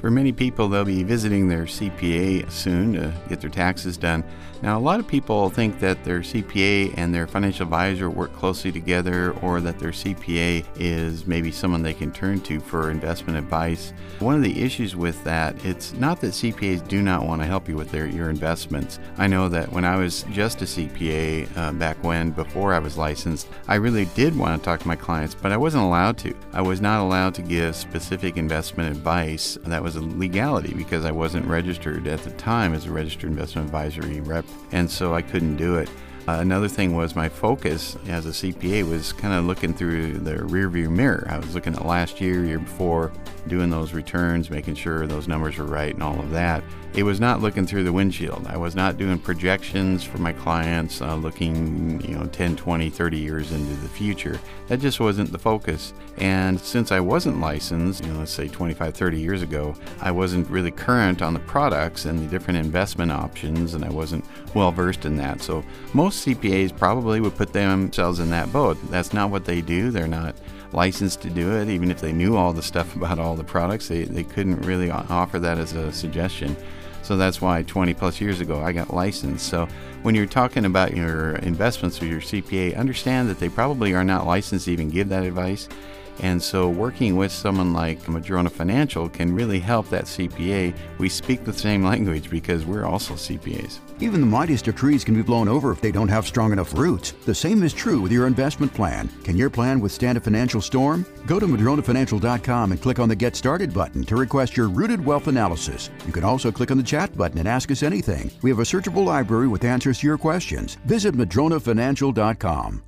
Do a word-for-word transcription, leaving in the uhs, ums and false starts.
For many people, they'll be visiting their C P A soon to get their taxes done. Now, a lot of people think that their C P A and their financial advisor work closely together, or that their C P A is maybe someone they can turn to for investment advice. One of the issues with that, it's not that C P As do not want to help you with their, your investments. I know that when I was just a C P A uh, back when, before I was licensed, I really did want to talk to my clients, but I wasn't allowed to. I was not allowed to give specific investment advice. That was a legality because I wasn't registered at the time as a registered investment advisory rep, and so I couldn't do it. Uh, another thing was my focus as a C P A was kind of looking through the rearview mirror. I was looking at last year, year before, doing those returns, making sure those numbers were right and all of that. It was not looking through the windshield. I was not doing projections for my clients, uh, looking, you know, ten, twenty, thirty years into the future. That just wasn't the focus. And since I wasn't licensed, you know, let's say twenty-five, thirty years ago, I wasn't really current on the products and the different investment options, and I wasn't well versed in that. So most C P As probably would put themselves in that boat. That's not what they do. They're not licensed to do it. Even if they knew all the stuff about all the products, they, they couldn't really offer that as a suggestion. So that's why twenty plus years ago I got licensed. So when you're talking about your investments with your C P A, understand that they probably are not licensed to even give that advice. And so working with someone like Madrona Financial can really help that C P A. We speak the same language because we're also C P As. Even the mightiest of trees can be blown over if they don't have strong enough roots. The same is true with your investment plan. Can your plan withstand a financial storm? Go to Madrona Financial dot com and click on the Get Started button to request your Rooted Wealth Analysis. You can also click on the Chat button and ask us anything. We have a searchable library with answers to your questions. Visit Madrona Financial dot com.